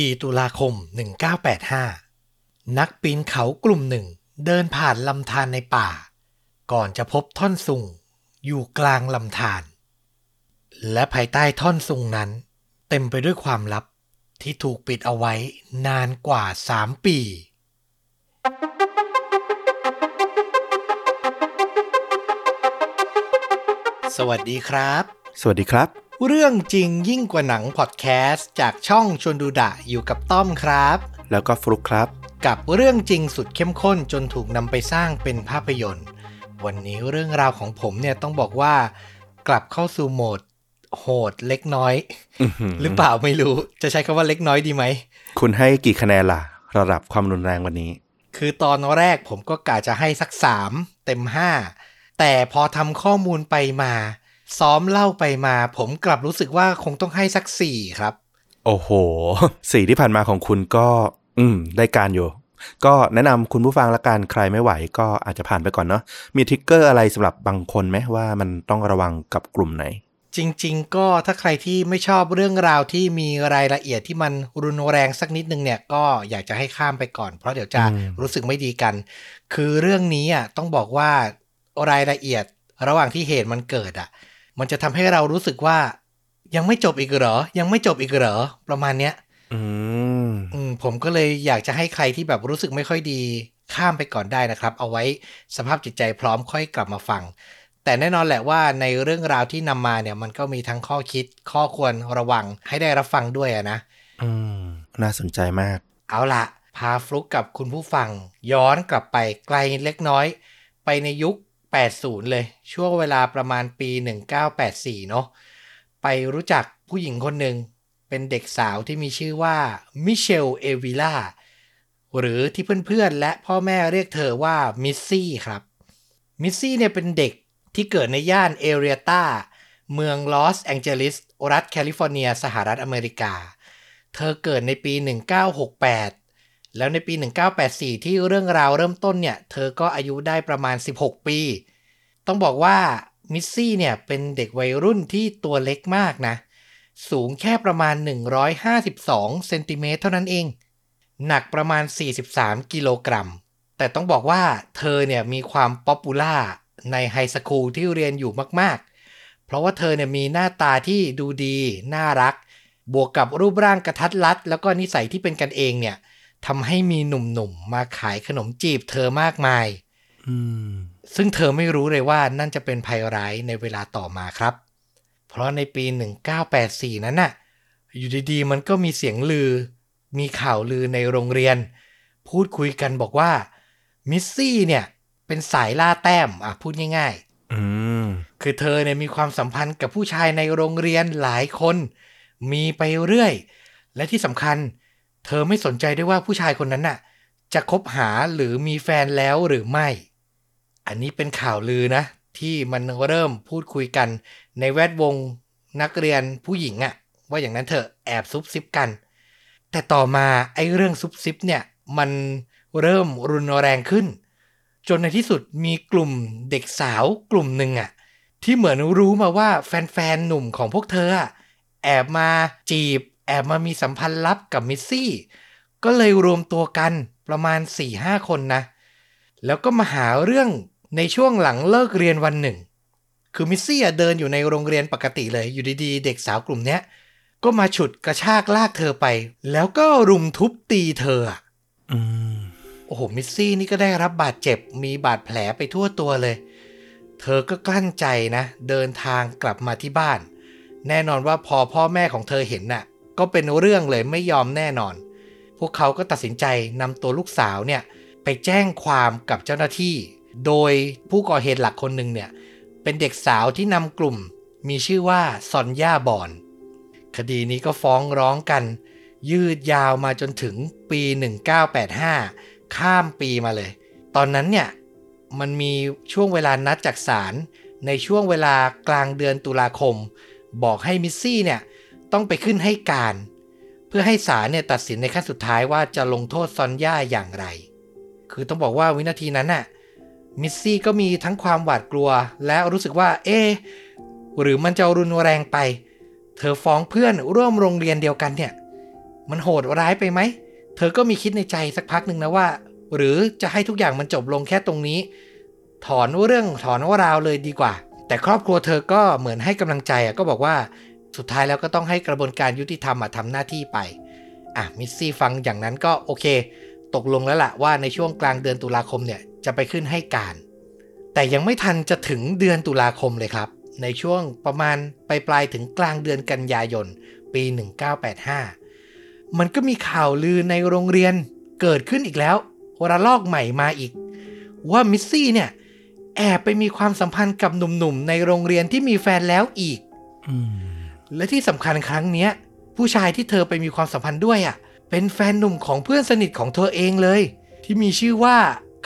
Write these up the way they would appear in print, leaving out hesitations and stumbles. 4 ตุลาคม 1985 นักปีนเขากลุ่มหนึ่งเดินผ่านลำธารในป่าก่อนจะพบท่อนซุงอยู่กลางลำธารและภายใต้ท่อนซุงนั้นเต็มไปด้วยความลับที่ถูกปิดเอาไว้นานกว่า3 ปีสวัสดีครับสวัสดีครับเรื่องจริงยิ่งกว่าหนังพอดแคสต์จากช่องชวนดูดะอยู่กับต้อมครับแล้วก็ฟลุ๊กครับกับเรื่องจริงสุดเข้มข้นจนถูกนำไปสร้างเป็นภาพยนตร์วันนี้เรื่องราวของผมเนี่ยต้องบอกว่ากลับเข้าสู่โหมดโหดเล็กน้อยหรือเปล่าไม่รู้จะใช้คำว่าเล็กน้อยดีไหมคุณให้กี่คะแนนล่ะระดับความรุนแรงวันนี้คือตอนแรกผมก็กะจะให้สัก3 เต็ม 5แต่พอทำข้อมูลไปมาซ้อมเล่าไปมาผมกลับรู้สึกว่าคงต้องให้สัก4ครับโอ้โห4ที่ผ่านมาของคุณก็ได้การอยู่ก็แนะนำคุณผู้ฟังละกันใครไม่ไหวก็อาจจะผ่านไปก่อนเนาะมีทริกเกอร์อะไรสำหรับบางคนไหมว่ามันต้องระวังกับกลุ่มไหนจริงๆก็ถ้าใครที่ไม่ชอบเรื่องราวที่มีรายละเอียดที่มันรุนแรงสักนิดนึงเนี่ยก็อยากจะให้ข้ามไปก่อนเพราะเดี๋ยวจะรู้สึกไม่ดีกันคือเรื่องนี้อ่ะต้องบอกว่ารายละเอียดระหว่างที่เหตุมันเกิดอ่ะมันจะทำให้เรารู้สึกว่ายังไม่จบอีกเหรอยังไม่จบอีกเหรอประมาณเนี้ยผมก็เลยอยากจะให้ใครที่แบบรู้สึกไม่ค่อยดีข้ามไปก่อนได้นะครับเอาไว้สภาพจิตใจพร้อมค่อยกลับมาฟังแต่แน่นอนแหละว่าในเรื่องราวที่นำมาเนี่ยมันก็มีทั้งข้อคิดข้อควรระวังให้ได้รับฟังด้วยนะน่าสนใจมากเอาล่ะพาฟลุกกับคุณผู้ฟังย้อนกลับไปไกลเล็กน้อยไปในยุค80เลยช่วงเวลาประมาณปี1984เนาะไปรู้จักผู้หญิงคนหนึ่งเป็นเด็กสาวที่มีชื่อว่ามิเชลเอวิล่าหรือที่เพื่อนๆและพ่อแม่เรียกเธอว่ามิสซี่ครับมิสซี่เนี่ยเป็นเด็กที่เกิดในย่านเอเรียต้าเมืองลอสแองเจลิสรัฐแคลิฟอร์เนียสหรัฐอเมริกาเธอเกิดในปี1968แล้วในปี1984ที่เรื่องราวเริ่มต้นเนี่ยเธอก็อายุได้ประมาณ16ปีต้องบอกว่ามิสซี่เนี่ยเป็นเด็กวัยรุ่นที่ตัวเล็กมากนะสูงแค่ประมาณ152เซนติเมตรเท่านั้นเองหนักประมาณ43กิโลกรัมแต่ต้องบอกว่าเธอเนี่ยมีความป๊อปปูล่าในไฮสคูลที่เรียนอยู่มากๆเพราะว่าเธอเนี่ยมีหน้าตาที่ดูดีน่ารักบวกกับรูปร่างกระทัดรัดแล้วก็นิสัยที่เป็นกันเองเนี่ยทำให้มีหนุ่มๆมาขายขนมจีบเธอมากมายซึ่งเธอไม่รู้เลยว่านั่นจะเป็นภัยร้ายในเวลาต่อมาครับเพราะในปี1984นั้นน่ะอยู่ดีๆมันก็มีเสียงลือมีข่าวลือในโรงเรียนพูดคุยกันบอกว่ามิสซี่เนี่ยเป็นสายล่าแต้มพูดง่ายๆคือเธอเนี่ยมีความสัมพันธ์กับผู้ชายในโรงเรียนหลายคนมีไปเรื่อยและที่สำคัญเธอไม่สนใจด้วยว่าผู้ชายคนนั้นน่ะจะคบหาหรือมีแฟนแล้วหรือไม่อันนี้เป็นข่าวลือนะที่มันเริ่มพูดคุยกันในแวดวงนักเรียนผู้หญิงอะว่าอย่างนั้นเถอะแอบซุบซิบกันแต่ต่อมาไอ้เรื่องซุบซิบเนี่ยมันเริ่มรุนแรงขึ้นจนในที่สุดมีกลุ่มเด็กสาวกลุ่มหนึ่งอะที่เหมือนรู้มาว่าแฟนๆหนุ่มของพวกเธอแอบมาจีบแอบมามีสัมพันธ์ลับกับมิสซี่ก็เลยรวมตัวกันประมาณ 4-5 คนนะแล้วก็มาหาเรื่องในช่วงหลังเลิกเรียนวันหนึ่งคือมิสซี่เดินอยู่ในโรงเรียนปกติเลยอยู่ดีๆเด็กสาวกลุ่มนี้ก็มาฉุดกระชากลากเธอไปแล้วก็รุมทุบตีเธอโอ้โหมิสซี่นี่ก็ได้รับบาดเจ็บมีบาดแผลไปทั่วตัวเลยเธอก็กลั้นใจนะเดินทางกลับมาที่บ้านแน่นอนว่าพอพ่อแม่ของเธอเห็นน่ะก็เป็นเรื่องเลยไม่ยอมแน่นอนพวกเขาก็ตัดสินใจนำตัวลูกสาวเนี่ยไปแจ้งความกับเจ้าหน้าที่โดยผู้ก่อเหตุหลักคนหนึ่งเนี่ยเป็นเด็กสาวที่นำกลุ่มมีชื่อว่าซอนย่าบอนคดีนี้ก็ฟ้องร้องกันยืดยาวมาจนถึงปี1985ข้ามปีมาเลยตอนนั้นเนี่ยมันมีช่วงเวลานัดจากศาลในช่วงเวลากลางเดือนตุลาคมบอกให้มิสซี่เนี่ยต้องไปขึ้นให้การเพื่อให้ศาลเนี่ยตัดสินในขั้นสุดท้ายว่าจะลงโทษซอนย่าอย่างไรคือต้องบอกว่าวินาทีนั้นน่ะมิสซี่ก็มีทั้งความหวาดกลัวและรู้สึกว่าหรือมันจะรุนแรงไปเธอฟ้องเพื่อนร่วมโรงเรียนเดียวกันเนี่ย มันโหดร้ายไปไหมเธอก็มีคิดในใจสักพักหนึ่งนะว่าหรือจะให้ทุกอย่างมันจบลงแค่ตรงนี้ถอนเรื่องถอนว่าราวเลยดีกว่าแต่ครอบครัวเธอก็เหมือนให้กำลังใจก็บอกว่าสุดท้ายแล้วก็ต้องให้กระบวนการยุติธรรมทำหน้าที่ไปมิสซี่ฟังอย่างนั้นก็โอเคตกลงแล้วล่ะว่าในช่วงกลางเดือนตุลาคมเนี่ยจะไปขึ้นให้การแต่ยังไม่ทันจะถึงเดือนตุลาคมเลยครับในช่วงประมาณปลายถึงกลางเดือนกันยายนปี1985มันก็มีข่าวลือในโรงเรียนเกิดขึ้นอีกแล้วระลอกใหม่มาอีกว่ามิสซี่เนี่ยแอบไปมีความสัมพันธ์กับหนุ่มๆในโรงเรียนที่มีแฟนแล้วอีกและที่สำคัญครั้งเนี้ยผู้ชายที่เธอไปมีความสัมพันธ์ด้วยอ่ะเป็นแฟนหนุ่มของเพื่อนสนิทของเธอเองเลยที่มีชื่อว่า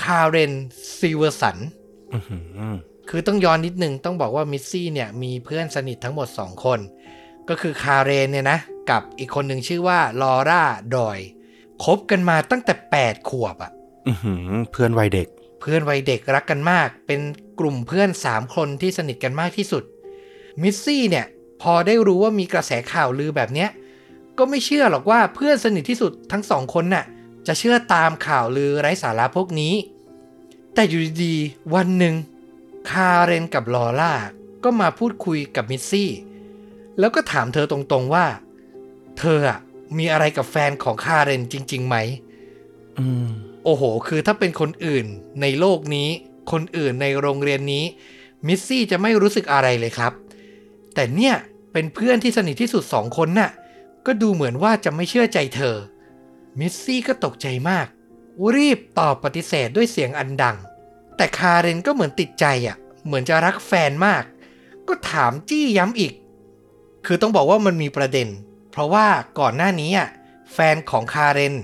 คาเรนซิลเวอร์สันคือต้องย้อนนิดนึงต้องบอกว่ามิสซี่เนี่ยมีเพื่อนสนิททั้งหมด2คนก็คือคาเรนเนี่ยนะกับอีกคนหนึ่งชื่อว่าลอร่าดอยคบกันมาตั้งแต่8ขวบอ่ะเพื่อนวัยเด็กรักกันมากเป็นกลุ่มเพื่อน3คนที่สนิทกันมากที่สุดมิสซี่เนี่ยพอได้รู้ว่ามีกระแสข่าวลือแบบเนี้ยก็ไม่เชื่อหรอกว่าเพื่อนสนิทที่สุดทั้ง2คนน่ะจะเชื่อตามข่าวลือไร้สาระพวกนี้แต่อยู่ดีๆวันหนึ่งคาเรนกับลอร่าก็มาพูดคุยกับมิสซี่แล้วก็ถามเธอตรงๆว่าเธออ่ะมีอะไรกับแฟนของคาเรนจริงๆไหมโอ้โหคือถ้าเป็นคนอื่นในโลกนี้คนอื่นในโรงเรียนนี้มิสซี่จะไม่รู้สึกอะไรเลยครับแต่เนี่ยเป็นเพื่อนที่สนิทที่สุด2คนน่ะก็ดูเหมือนว่าจะไม่เชื่อใจเธอมิสซี่ก็ตกใจมากรีบตอบปฏิเสธด้วยเสียงอันดังแต่คาเรนก็เหมือนติดใจเหมือนจะรักแฟนมากก็ถามจี้ย้ำอีกคือต้องบอกว่ามันมีประเด็นเพราะว่าก่อนหน้านี้แฟนของคาเรน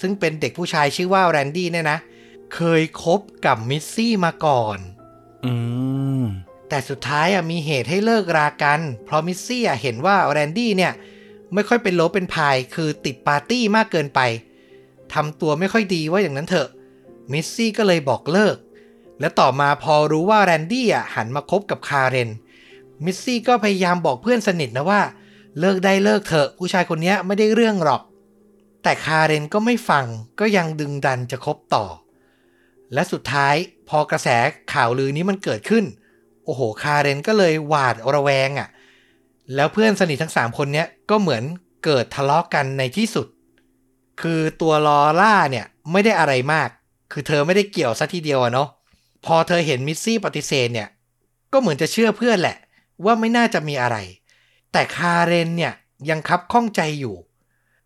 ซึ่งเป็นเด็กผู้ชายชื่อว่าแรนดี้เนี่ยนะเคยคบกับมิสซี่มาก่อนแต่สุดท้ายมีเหตุให้เลิกรากันเพราะมิสซี่เห็นว่าแรนดี้เนี่ยไม่ค่อยเป็นโลเป็นพายคือติดปาร์ตี้มากเกินไปทำตัวไม่ค่อยดีว่าอย่างนั้นเถอะมิสซี่ก็เลยบอกเลิกและต่อมาพอรู้ว่าแรนดี้หันมาคบกับคาเรนมิสซี่ก็พยายามบอกเพื่อนสนิทนะว่าเลิกได้เลิกเถอะผู้ชายคนนี้ไม่ได้เรื่องหรอกแต่คาเรนก็ไม่ฟังก็ยังดึงดันจะคบต่อและสุดท้ายพอกระแสข่าวลือนี้มันเกิดขึ้นโอ้โหคาเรนก็เลยหวาดระแวงแล้วเพื่อนสนิททั้ง3คนเนี้ยก็เหมือนเกิดทะเลาะกันในที่สุดคือตัวลอร่าเนี่ยไม่ได้อะไรมากคือเธอไม่ได้เกี่ยวซะทีเดียวเนาะพอเธอเห็นมิสซี่ปฏิเสธเนี่ยก็เหมือนจะเชื่อเพื่อนแหละว่าไม่น่าจะมีอะไรแต่คาเรนเนี่ยยังคับข้องใจอยู่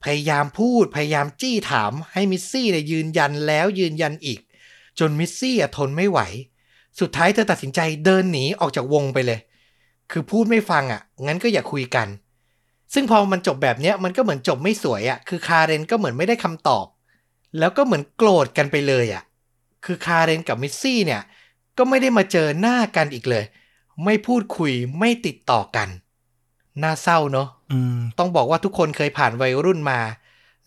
พยายามพูดพยายามจี้ถามให้มิสซี่เนี่ยยืนยันแล้วยืนยันอีกจนมิสซี่ทนไม่ไหวสุดท้ายเธอตัดสินใจเดินหนีออกจากวงไปเลยคือพูดไม่ฟังงั้นก็อย่าคุยกันซึ่งพอมันจบแบบเนี้ยมันก็เหมือนจบไม่สวยคือคาเรนก็เหมือนไม่ได้คำตอบแล้วก็เหมือนโกรธกันไปเลยคือคาเรนกับมิสซี่เนี่ยก็ไม่ได้มาเจอหน้ากันอีกเลยไม่พูดคุยไม่ติดต่อกันน่าเศร้าเนาะต้องบอกว่าทุกคนเคยผ่านวัยรุ่นมา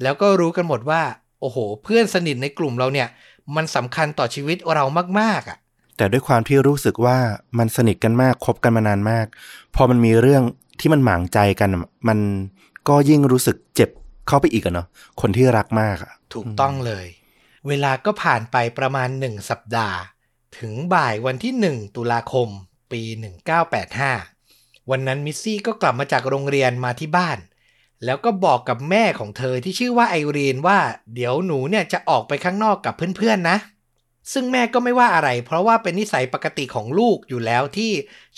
แล้วก็รู้กันหมดว่าโอ้โหเพื่อนสนิทในกลุ่มเราเนี่ยมันสำคัญต่อชีวิตเรามากๆแต่ด้วยความที่รู้สึกว่ามันสนิทกันมากคบกันมานานมากพอมันมีเรื่องที่มันหมางใจกันมันก็ยิ่งรู้สึกเจ็บเข้าไปอีกเนาะคนที่รักมากถูกต้องเลยเวลาก็ผ่านไปประมาณ1สัปดาห์ถึงบ่ายวันที่1ตุลาคมปี1985วันนั้นมิสซี่ก็กลับมาจากโรงเรียนมาที่บ้านแล้วก็บอกกับแม่ของเธอที่ชื่อว่าไอรีนว่าเดี๋ยวหนูเนี่ยจะออกไปข้างนอกกับเพื่อนๆนะซึ่งแม่ก็ไม่ว่าอะไรเพราะว่าเป็นนิสัยปกติของลูกอยู่แล้วที่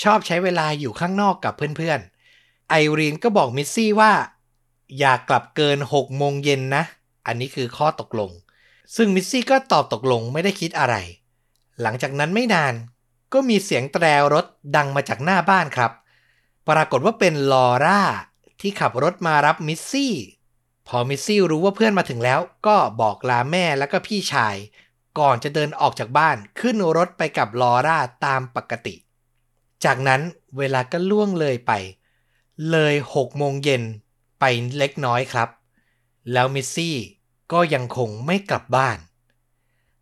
ชอบใช้เวลาอยู่ข้างนอกกับเพื่อนๆไอรีนก็บอกมิสซี่ว่าอย่ากลับเกิน 18:00 น.นะอันนี้คือข้อตกลงซึ่งมิสซี่ก็ตอบตกลงไม่ได้คิดอะไรหลังจากนั้นไม่นานก็มีเสียงแตรรถดังมาจากหน้าบ้านครับปรากฏว่าเป็นลอร่าที่ขับรถมารับมิสซี่พอมิสซี่รู้ว่าเพื่อนมาถึงแล้วก็บอกลาแม่แล้วก็พี่ชายก่อนจะเดินออกจากบ้านขึ้นรถไปกับลอร่าตามปกติจากนั้นเวลาก็ล่วงเลยไปเลย18:00 น.ไปเล็กน้อยครับแล้วมิสซี่ก็ยังคงไม่กลับบ้าน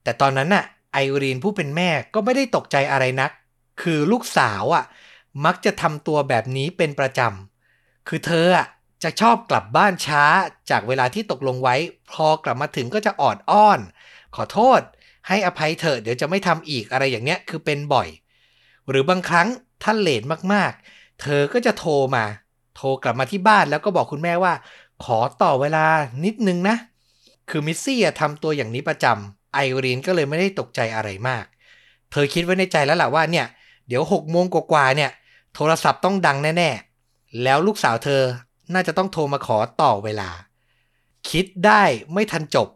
แต่ตอนนั้นไอรีนผู้เป็นแม่ก็ไม่ได้ตกใจอะไรนักคือลูกสาวมักจะทำตัวแบบนี้เป็นประจำคือเธอ จะชอบกลับบ้านช้าจากเวลาที่ตกลงไว้พอกลับมาถึงก็จะออดอ้อนขอโทษให้อภัยเถอะเดี๋ยวจะไม่ทำอีกอะไรอย่างเนี้ยคือเป็นบ่อยหรือบางครั้งถ้าเลทมากๆเธอก็จะโทรกลับมาที่บ้านแล้วก็บอกคุณแม่ว่าขอต่อเวลานิดนึงนะคือมิสซี่ทำตัวอย่างนี้ประจำไอรีนก็เลยไม่ได้ตกใจอะไรมากเธอคิดไว้ในใจแล้วล่ะว่าเนี่ยเดี๋ยว 6 โมงกว่าๆเนี่ยโทรศัพท์ต้องดังแน่ๆแล้วลูกสาวเธอน่าจะต้องโทรมาขอต่อเวลาคิดได้ไม่ทันจบ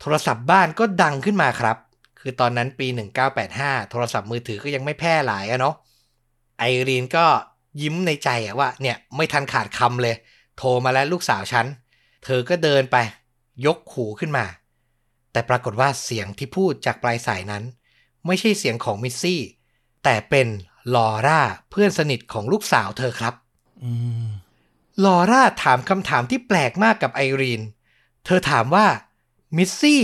โทรศัพท์บ้านก็ดังขึ้นมาครับคือตอนนั้นปี1985โทรศัพท์มือถือก็ยังไม่แพร่หลายอะเนาะไอรีนก็ยิ้มในใจอะว่าเนี่ยไม่ทันขาดคำเลยโทรมาแล้วลูกสาวฉันเธอก็เดินไปยกหูขึ้นมาแต่ปรากฏว่าเสียงที่พูดจากปลายสายนั้นไม่ใช่เสียงของมิสซี่แต่เป็นลอร่าเพื่อนสนิทของลูกสาวเธอครับลอร่าถามคำถามที่แปลกมากกับไอรีนเธอถามว่ามิสซี่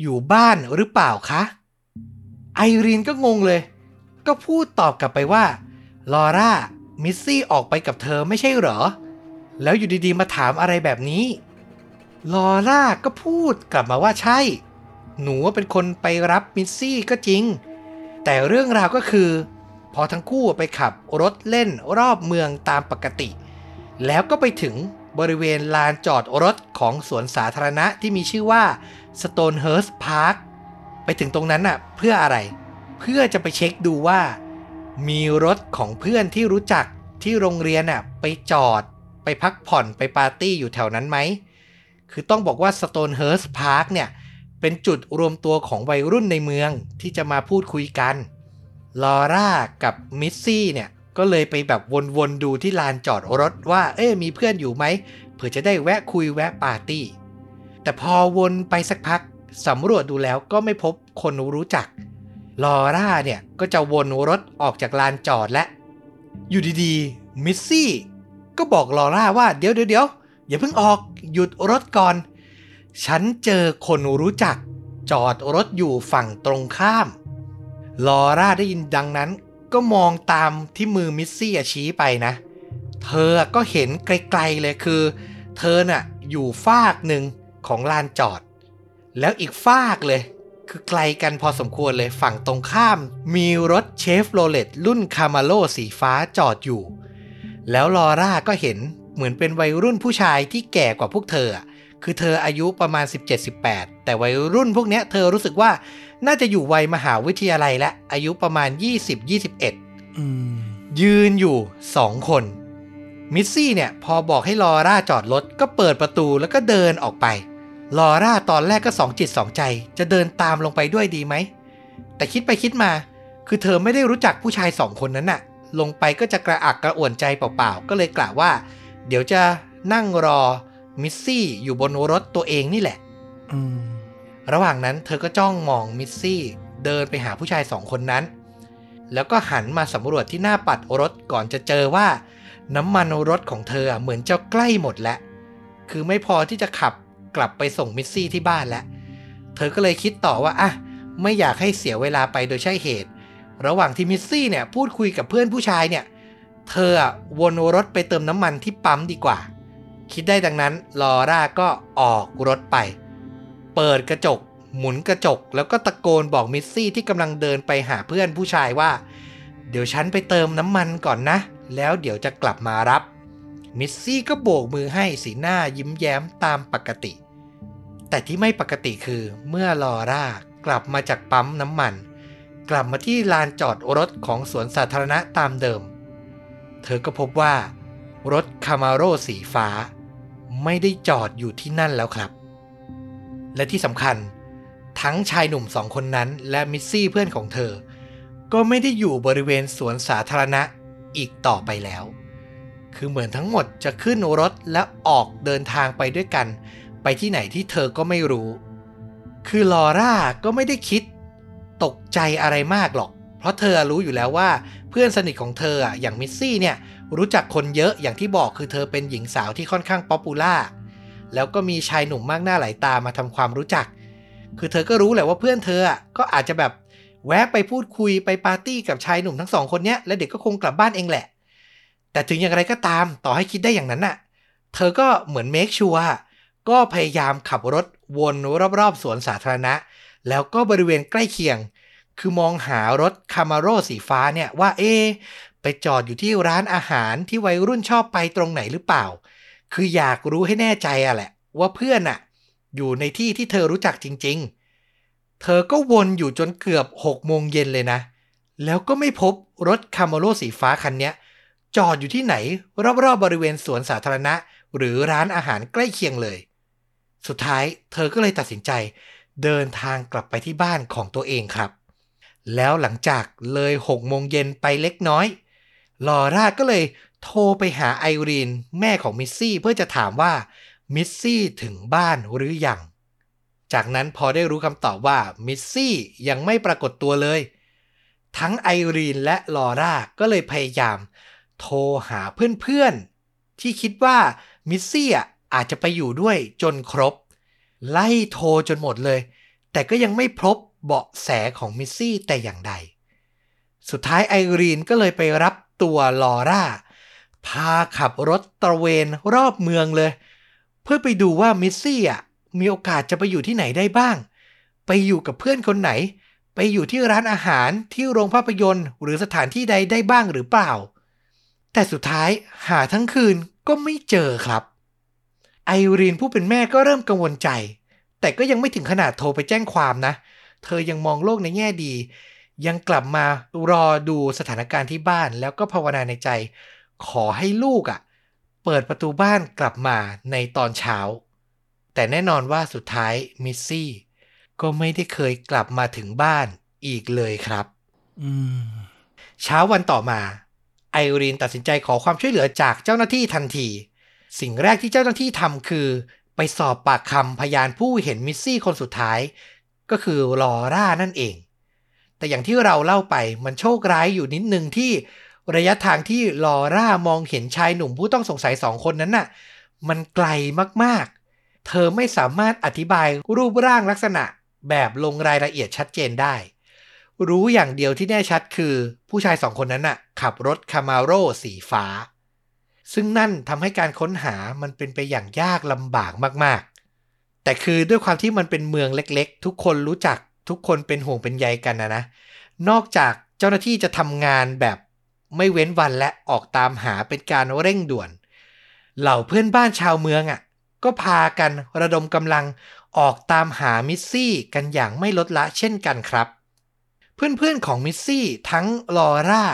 อยู่บ้านหรือเปล่าคะไอรีนก็งงเลยก็พูดตอบกลับไปว่าลอร่ามิสซี่ออกไปกับเธอไม่ใช่เหรอแล้วอยู่ดีๆมาถามอะไรแบบนี้ลอร่าก็พูดกลับมาว่าใช่หนูว่าเป็นคนไปรับมิสซี่ก็จริงแต่เรื่องราวก็คือพอทั้งคู่ไปขับรถเล่นรอบเมืองตามปกติแล้วก็ไปถึงบริเวณลานจอดรถของสวนสาธารณะที่มีชื่อว่า Stonehurst Park ไปถึงตรงนั้นน่ะเพื่ออะไรเพื่อจะไปเช็คดูว่ามีรถของเพื่อนที่รู้จักที่โรงเรียนน่ะไปจอดไปพักผ่อนไปปาร์ตี้อยู่แถวนั้นไหมคือต้องบอกว่า Stonehurst Park เนี่ยเป็นจุดรวมตัวของวัยรุ่นในเมืองที่จะมาพูดคุยกันลอร่ากับมิสซี่เนี่ยก็เลยไปแบบวนๆดูที่ลานจอดรถว่าเอ๊ะมีเพื่อนอยู่ไหมเผื่อจะได้แวะคุยแวะปาร์ตี้แต่พอวนไปสักพักสำรวจดูแล้วก็ไม่พบคนรู้จักลอร่าเนี่ยก็จะวนรถออกจากลานจอดและอยู่ดีๆมิสซี่ก็บอกลอร่าว่าเดี๋ยวอย่าเพิ่งออกหยุดรถก่อนฉันเจอคนรู้จักจอดรถอยู่ฝั่งตรงข้ามลอร่าได้ยินดังนั้นก็มองตามที่มือมิสซี่ชี้ไปนะเธอก็เห็นไกลๆเลยคือเธอน่ะอยู่ฟากหนึ่งของลานจอดแล้วอีกฟากเลยคือไกลกันพอสมควรเลยฝั่งตรงข้ามมีรถเชฟโรเลตรุ่นคาร์มาโลสีฟ้าจอดอยู่แล้วลอร่าก็เห็นเหมือนเป็นวัยรุ่นผู้ชายที่แก่กว่าพวกเธอคือเธออายุประมาณ 17-18 แต่วัยรุ่นพวกเนี้ยเธอรู้สึกว่าน่าจะอยู่วัยมหาวิทยาลัยและอายุประมาณ 20-21 ยืนอยู่2คนมิสซี่เนี่ยพอบอกให้ลอร่าจอดรถก็เปิดประตูแล้วก็เดินออกไปลอร่าตอนแรกก็2 จิต 2 ใจจะเดินตามลงไปด้วยดีไหมแต่คิดไปคิดมาคือเธอไม่ได้รู้จักผู้ชาย2คนนั้นน่ะลงไปก็จะกระอักกระอ่วนใจเปล่าๆก็เลยกล่าวว่าเดี๋ยวจะนั่งรอมิสซี่อยู่บนรถตัวเองนี่แหละระหว่างนั้นเธอก็จ้องมองมิสซี่เดินไปหาผู้ชาย2คนนั้นแล้วก็หันมาสำรวจที่หน้าปัดรถก่อนจะเจอว่าน้ำมันรถของเธอเหมือนจะใกล้หมดแล้วคือไม่พอที่จะขับกลับไปส่งมิสซี่ที่บ้านแล้วเธอก็เลยคิดต่อว่าอ่ะไม่อยากให้เสียเวลาไปโดยใช่เหตุระหว่างที่มิสซี่เนี่ยพูดคุยกับเพื่อนผู้ชายเนี่ยเธอวนรถไปเติมน้ำมันที่ปั๊มดีกว่าคิดได้ดังนั้นลอร่าก็ออกรถไปเปิดกระจกหมุนกระจกแล้วก็ตะโกนบอกมิสซี่ที่กำลังเดินไปหาเพื่อนผู้ชายว่าเดี๋ยวฉันไปเติมน้ำมันก่อนนะแล้วเดี๋ยวจะกลับมารับมิสซี่ก็โบกมือให้สีหน้ายิ้มแย้มตามปกติแต่ที่ไม่ปกติคือเมื่อลอร่ากลับมาจากปั๊มน้ำมันกลับมาที่ลานจอดรถของสวนสาธารณะตามเดิมเธอก็พบว่ารถคามาโร่สีฟ้าไม่ได้จอดอยู่ที่นั่นแล้วครับและที่สำคัญทั้งชายหนุ่ม2คนนั้นและมิสซี่เพื่อนของเธอก็ไม่ได้อยู่บริเวณสวนสาธารณะอีกต่อไปแล้วคือเหมือนทั้งหมดจะขึ้นรถและออกเดินทางไปด้วยกันไปที่ไหนที่เธอก็ไม่รู้คือลอร่าก็ไม่ได้คิดตกใจอะไรมากหรอกเพราะเธอรู้อยู่แล้วว่าเพื่อนสนิทของเธออย่างมิสซี่เนี่ยรู้จักคนเยอะอย่างที่บอกคือเธอเป็นหญิงสาวที่ค่อนข้างป๊อปปูล่าแล้วก็มีชายหนุ่มมากหน้าหลายตามาทำความรู้จักคือเธอก็รู้แหละว่าเพื่อนเธอก็อาจจะแบบแวะไปพูดคุยไปปาร์ตี้กับชายหนุ่มทั้ง2คนเนี้ยแล้วเด็กก็คงกลับบ้านเองแหละแต่ถึงอย่างไรก็ตามต่อให้คิดได้อย่างนั้นน่ะ เธอก็เหมือนเมคชัวร์ก็พยายามขับรถวนรอบๆสวนสาธารณะแล้วก็บริเวณใกล้เคียงคือมองหารถคามาโร่สีฟ้าเนี่ยว่าไปจอดอยู่ที่ร้านอาหารที่วัยรุ่นชอบไปตรงไหนหรือเปล่าคืออยากรู้ให้แน่ใจอะแหละว่าเพื่อนอะอยู่ในที่ที่เธอรู้จักจริงๆเธอก็วนอยู่จนเกือบ 18:00 นเลยนะแล้วก็ไม่พบรถคามาโร่สีฟ้าคันเนี้ยจอดอยู่ที่ไหนรอบๆบริเวณสวนสาธารณะหรือร้านอาหารใกล้เคียงเลยสุดท้ายเธอก็เลยตัดสินใจเดินทางกลับไปที่บ้านของตัวเองครับแล้วหลังจากเลย18:00 นไปเล็กน้อยลอร่าก็เลยโทรไปหาไอรีนแม่ของมิสซี่เพื่อจะถามว่ามิสซี่ถึงบ้านหรือยังจากนั้นพอได้รู้คำตอบว่ามิสซี่ยังไม่ปรากฏตัวเลยทั้งไอรีนและลอร่าก็เลยพยายามโทรหาเพื่อนๆที่คิดว่ามิสซี่อาจจะไปอยู่ด้วยจนครบไล่โทรจนหมดเลยแต่ก็ยังไม่พบเบาะแสของมิสซี่แต่อย่างใดสุดท้ายไอรีนก็เลยไปรับตัวลอร่าพาขับรถตระเวนรอบเมืองเลยเพื่อไปดูว่ามิสซี่มีโอกาสจะไปอยู่ที่ไหนได้บ้างไปอยู่กับเพื่อนคนไหนไปอยู่ที่ร้านอาหารที่โรงภาพยนตร์หรือสถานที่ใดได้บ้างหรือเปล่าแต่สุดท้ายหาทั้งคืนก็ไม่เจอครับไอรีนผู้เป็นแม่ก็เริ่มกังวลใจแต่ก็ยังไม่ถึงขนาดโทรไปแจ้งความนะเธอยังมองโลกในแง่ดียังกลับมารอดูสถานการณ์ที่บ้านแล้วก็ภาวนาในใจขอให้ลูกเปิดประตูบ้านกลับมาในตอนเช้าแต่แน่นอนว่าสุดท้ายมิสซี่ก็ไม่ได้เคยกลับมาถึงบ้านอีกเลยครับเช้าวันต่อมาไอรีนตัดสินใจขอความช่วยเหลือจากเจ้าหน้าที่ทันทีสิ่งแรกที่เจ้าหน้าที่ทำคือไปสอบปากคำพยานผู้เห็นมิสซี่คนสุดท้ายก็คือลอร่านั่นเองแต่อย่างที่เราเล่าไปมันโชคร้ายอยู่นิดนึงที่ระยะทางที่ลอร่ามองเห็นชายหนุ่มผู้ต้องสงสัย2คนนั้นน่ะมันไกลมากๆเธอไม่สามารถอธิบายรูปร่างลักษณะแบบลงรายละเอียดชัดเจนได้รู้อย่างเดียวที่แน่ชัดคือผู้ชาย2คนนั้นน่ะขับรถคามาโร่สีฟ้าซึ่งนั่นทำให้การค้นหามันเป็นไปอย่างยากลำบากมากๆแต่คือด้วยความที่มันเป็นเมืองเล็กๆทุกคนรู้จักทุกคนเป็นห่วงเป็นใยกันนะนอกจากเจ้าหน้าที่จะทำงานแบบไม่เว้นวันและออกตามหาเป็นการเร่งด่วนเหล่าเพื่อนบ้านชาวเมืองก็พากันระดมกำลังออกตามหามิสซี่กันอย่างไม่ลดละเช่นกันครับเพื่อนๆของมิสซี่ทั้งลอร่า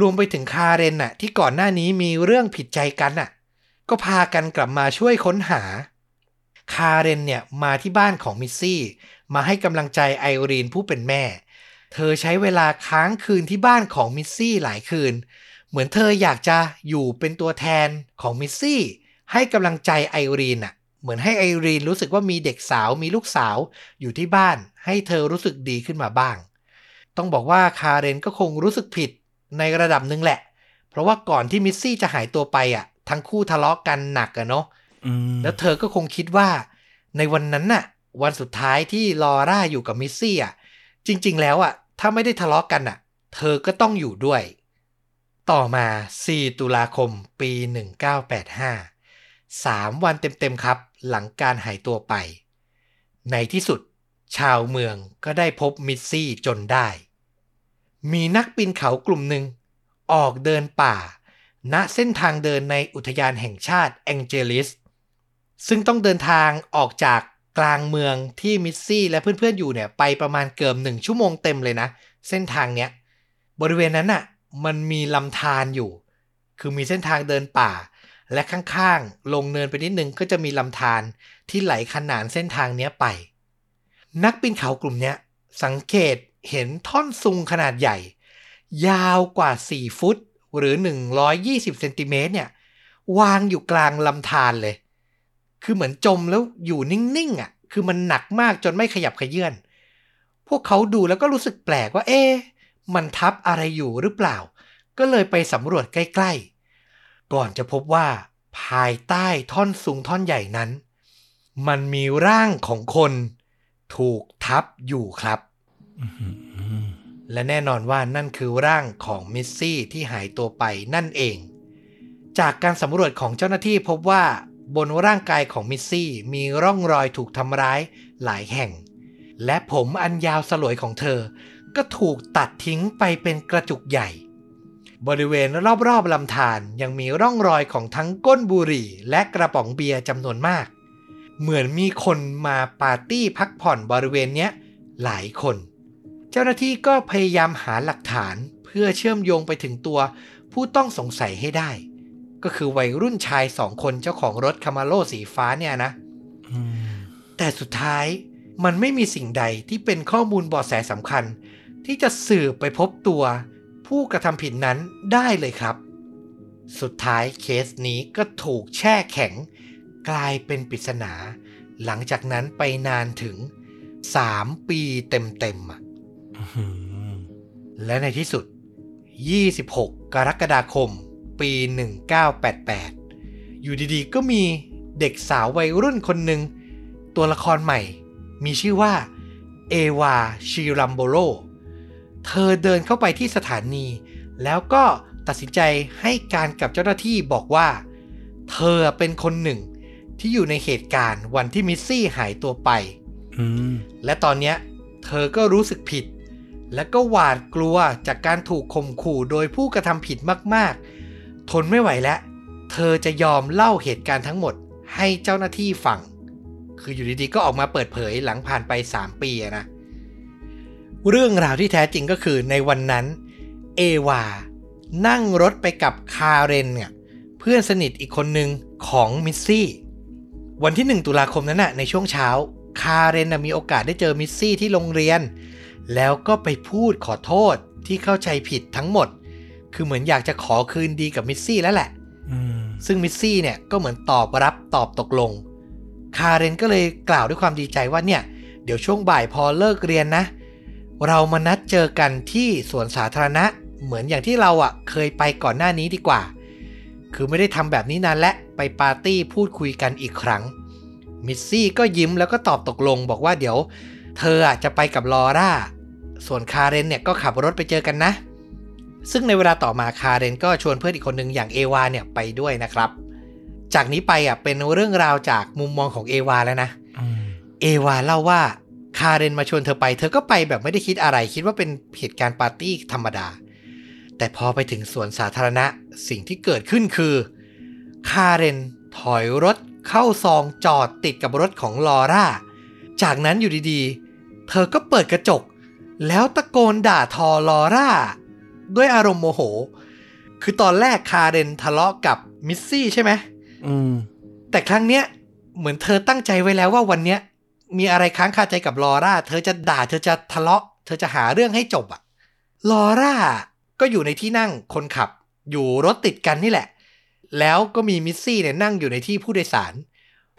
รวมไปถึงคาเรนที่ก่อนหน้านี้มีเรื่องผิดใจกันก็พากันกลับมาช่วยค้นหาคาเรนเนี่ยมาที่บ้านของมิสซี่มาให้กำลังใจไอรีนผู้เป็นแม่เธอใช้เวลาค้างคืนที่บ้านของมิสซี่หลายคืนเหมือนเธออยากจะอยู่เป็นตัวแทนของมิสซี่ให้กำลังใจไอรีนเหมือนให้ไอรีนรู้สึกว่ามีเด็กสาวมีลูกสาวอยู่ที่บ้านให้เธอรู้สึกดีขึ้นมาบ้างต้องบอกว่าคาเรนก็คงรู้สึกผิดในระดับนึงแหละเพราะว่าก่อนที่มิสซี่จะหายตัวไปทั้งคู่ทะเลาะกันหนักเนาะแล้วเธอก็คงคิดว่าในวันนั้นวันสุดท้ายที่ลอร่าอยู่กับมิสซี่จริงๆแล้วถ้าไม่ได้ทะเลาะกันเธอก็ต้องอยู่ด้วยต่อมา4 ตุลาคมปี 1985 3 วันเต็มๆครับหลังการหายตัวไปในที่สุดชาวเมืองก็ได้พบมิสซี่จนได้มีนักปีนเขากลุ่มหนึ่งออกเดินป่าณเส้นทางเดินในอุทยานแห่งชาติแองเจลิสซึ่งต้องเดินทางออกจากกลางเมืองที่มิสซี่และเพื่อนๆอยู่เนี่ยไปประมาณเกือบ1ชั่วโมงเต็มเลยนะเส้นทางเนี้ยบริเวณนั้นมันมีลำธารอยู่คือมีเส้นทางเดินป่าและข้างๆลงเนินไปนิดนึงก็จะมีลำธารที่ไหลขนานเส้นทางเนี้ยไปนักปีนเขากลุ่มเนี้ยสังเกตเห็นท่อนซุงขนาดใหญ่ยาวกว่า4ฟุตหรือ120เซนติเมตรเนี่ยวางอยู่กลางลำธารเลยคือเหมือนจมแล้วอยู่นิ่งๆคือมันหนักมากจนไม่ขยับเขยื้อนพวกเขาดูแล้วก็รู้สึกแปลกว่ามันทับอะไรอยู่หรือเปล่าก็เลยไปสำรวจใกล้ๆก่อนจะพบว่าภายใต้ท่อนซุงท่อนใหญ่นั้นมันมีร่างของคนถูกทับอยู่ครับและแน่นอนว่านั่นคือร่างของมิสซี่ที่หายตัวไปนั่นเอง จากการสำรวจของเจ้าหน้าที่พบว่าบนร่างกายของมิสซี่มีร่องรอยถูกทำร้ายหลายแห่งและผมอันยาวสลวยของเธอก็ถูกตัดทิ้งไปเป็นกระจุกใหญ่บริเวณรอบๆลำธารยังมีร่องรอยของทั้งก้นบุหรี่และกระป๋องเบียร์จำนวนมากเหมือนมีคนมาปาร์ตี้พักผ่อนบริเวณเนี้ยหลายคนเจ้าหน้าที่ก็พยายามหาหลักฐานเพื่อเชื่อมโยงไปถึงตัวผู้ต้องสงสัยให้ได้ก็คือวัยรุ่นชาย2คนเจ้าของรถคามาโร่สีฟ้าเนี่ยนะ แต่สุดท้ายมันไม่มีสิ่งใดที่เป็นข้อมูลเบาะแสสำคัญที่จะสืบไปพบตัวผู้กระทำผิดนั้นได้เลยครับสุดท้ายเคสนี้ก็ถูกแช่แข็งกลายเป็นปริศนาหลังจากนั้นไปนานถึง3ปีเต็มๆอ่ะและในที่สุด26กรกฎาคมปี1988อยู่ดีๆก็มีเด็กสาววัยรุ่นคนหนึ่งตัวละครใหม่มีชื่อว่าเอวาชิรัมโบโรเธอเดินเข้าไปที่สถานีแล้วก็ตัดสินใจให้การกับเจ้าหน้าที่บอกว่าเธอเป็นคนหนึ่งที่อยู่ในเหตุการณ์วันที่มิสซี่หายตัวไปและตอนนี้เธอก็รู้สึกผิดและก็หวาดกลัวจากการถูกข่มขู่โดยผู้กระทำผิดมากๆทนไม่ไหวแล้วเธอจะยอมเล่าเหตุการณ์ทั้งหมดให้เจ้าหน้าที่ฟังคืออยู่ดีๆก็ออกมาเปิดเผยหลังผ่านไป3ปีนะเรื่องราวที่แท้จริงก็คือในวันนั้นเอวานั่งรถไปกับคาเรนเนี่ยเพื่อนสนิทอีกคนนึงของมิสซี่วันที่1ตุลาคมนั้นน่ะในช่วงเช้าคาเรนน่ะมีโอกาสได้เจอมิสซี่ที่โรงเรียนแล้วก็ไปพูดขอโทษที่เข้าใจผิดทั้งหมดคือเหมือนอยากจะขอคืนดีกับมิสซี่แล้วแหละซึ่งมิสซี่เนี่ยก็เหมือนตอบรับตอบตกลงคาเรนก็เลยกล่าวด้วยความดีใจว่าเนี่ยเดี๋ยวช่วงบ่ายพอเลิกเรียนนะเรามานัดเจอกันที่สวนสาธารณะเหมือนอย่างที่เราอ่ะเคยไปก่อนหน้านี้ดีกว่าคือไม่ได้ทำแบบนี้นานและไปปาร์ตี้พูดคุยกันอีกครั้งมิสซี่ก็ยิ้มแล้วก็ตอบตกลงบอกว่าเดี๋ยวเธออ่ะจะไปกับลอร่าส่วนคาเรนเนี่ยก็ขับรถไปเจอกันนะซึ่งในเวลาต่อมาคาเรนก็ชวนเพื่อนอีกคนนึงอย่างเอวาเนี่ยไปด้วยนะครับจากนี้ไปอ่ะเป็นเรื่องราวจากมุมมองของเอวาแล้วนะเอวาเล่าว่าคาเรนมาชวนเธอไปเธอก็ไปแบบไม่ได้คิดอะไรคิดว่าเป็นเหตุการณ์ปาร์ตี้ธรรมดาแต่พอไปถึงสวนสาธารณะสิ่งที่เกิดขึ้นคือคาเรนถอยรถเข้าซองจอดติดกับรถของลอร่าจากนั้นอยู่ดีๆเธอก็เปิดกระจกแล้วตะโกนด่าทอลอร่าด้วยอารมณ์โมโหคือตอนแรกคาเรนทะเลาะกับมิสซี่ใช่ไหมแต่ครั้งเนี้ยเหมือนเธอตั้งใจไว้แล้วว่าวันเนี้ยมีอะไรค้างคาใจกับลอร่าเธอจะด่าเธอจะทะเลาะเธอจะหาเรื่องให้จบอ่ะลอร่าก็อยู่ในที่นั่งคนขับอยู่รถติดกันนี่แหละแล้วก็มีมิสซี่เนี่ยนั่งอยู่ในที่ผู้โดยสาร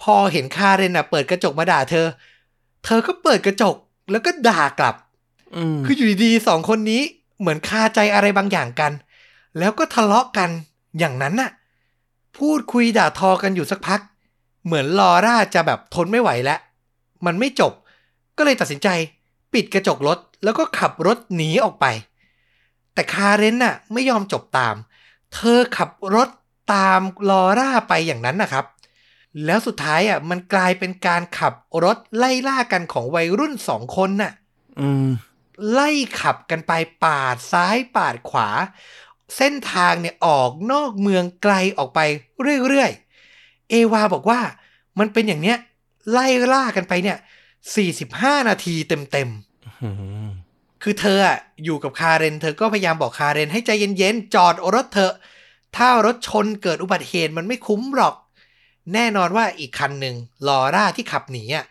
พอเห็นคาเรนน่ะเปิดกระจกมาด่าเธอเธอก็เปิดกระจกแล้วก็ด่ากลับคืออยู่ดีๆสองคนนี้เหมือนคาใจอะไรบางอย่างกันแล้วก็ทะเลาะกันอย่างนั้นน่ะพูดคุยด่าทอกันอยู่สักพักเหมือนลอร่าจะแบบทนไม่ไหวแล้วมันไม่จบก็เลยตัดสินใจปิดกระจกรถแล้วก็ขับรถหนีออกไปแต่คาเรนน่ะไม่ยอมจบตามเธอขับรถตามลอร่าไปอย่างนั้นนะครับแล้วสุดท้ายอ่ะมันกลายเป็นการขับรถไล่ล่ากันของวัยรุ่น2คนน่ะไล่ขับกันไปปาดซ้ายปาดขวาเส้นทางเนี่ยออกนอกเมืองไกลออกไปเรื่อยๆเอวาบอกว่ามันเป็นอย่างเนี้ยไล่ล่ากันไปเนี่ย45นาทีเต็มๆคือเธออ่ะอยู่กับคาเรนเธอก็พยายามบอกคาเรนให้ใจเย็นๆจอดรถเถอะถ้ารถชนเกิดอุบัติเหตุมันไม่คุ้มหรอกแน่นอนว่าอีกคันหนึ่งลอร่าที่ขับหนีอ่ะ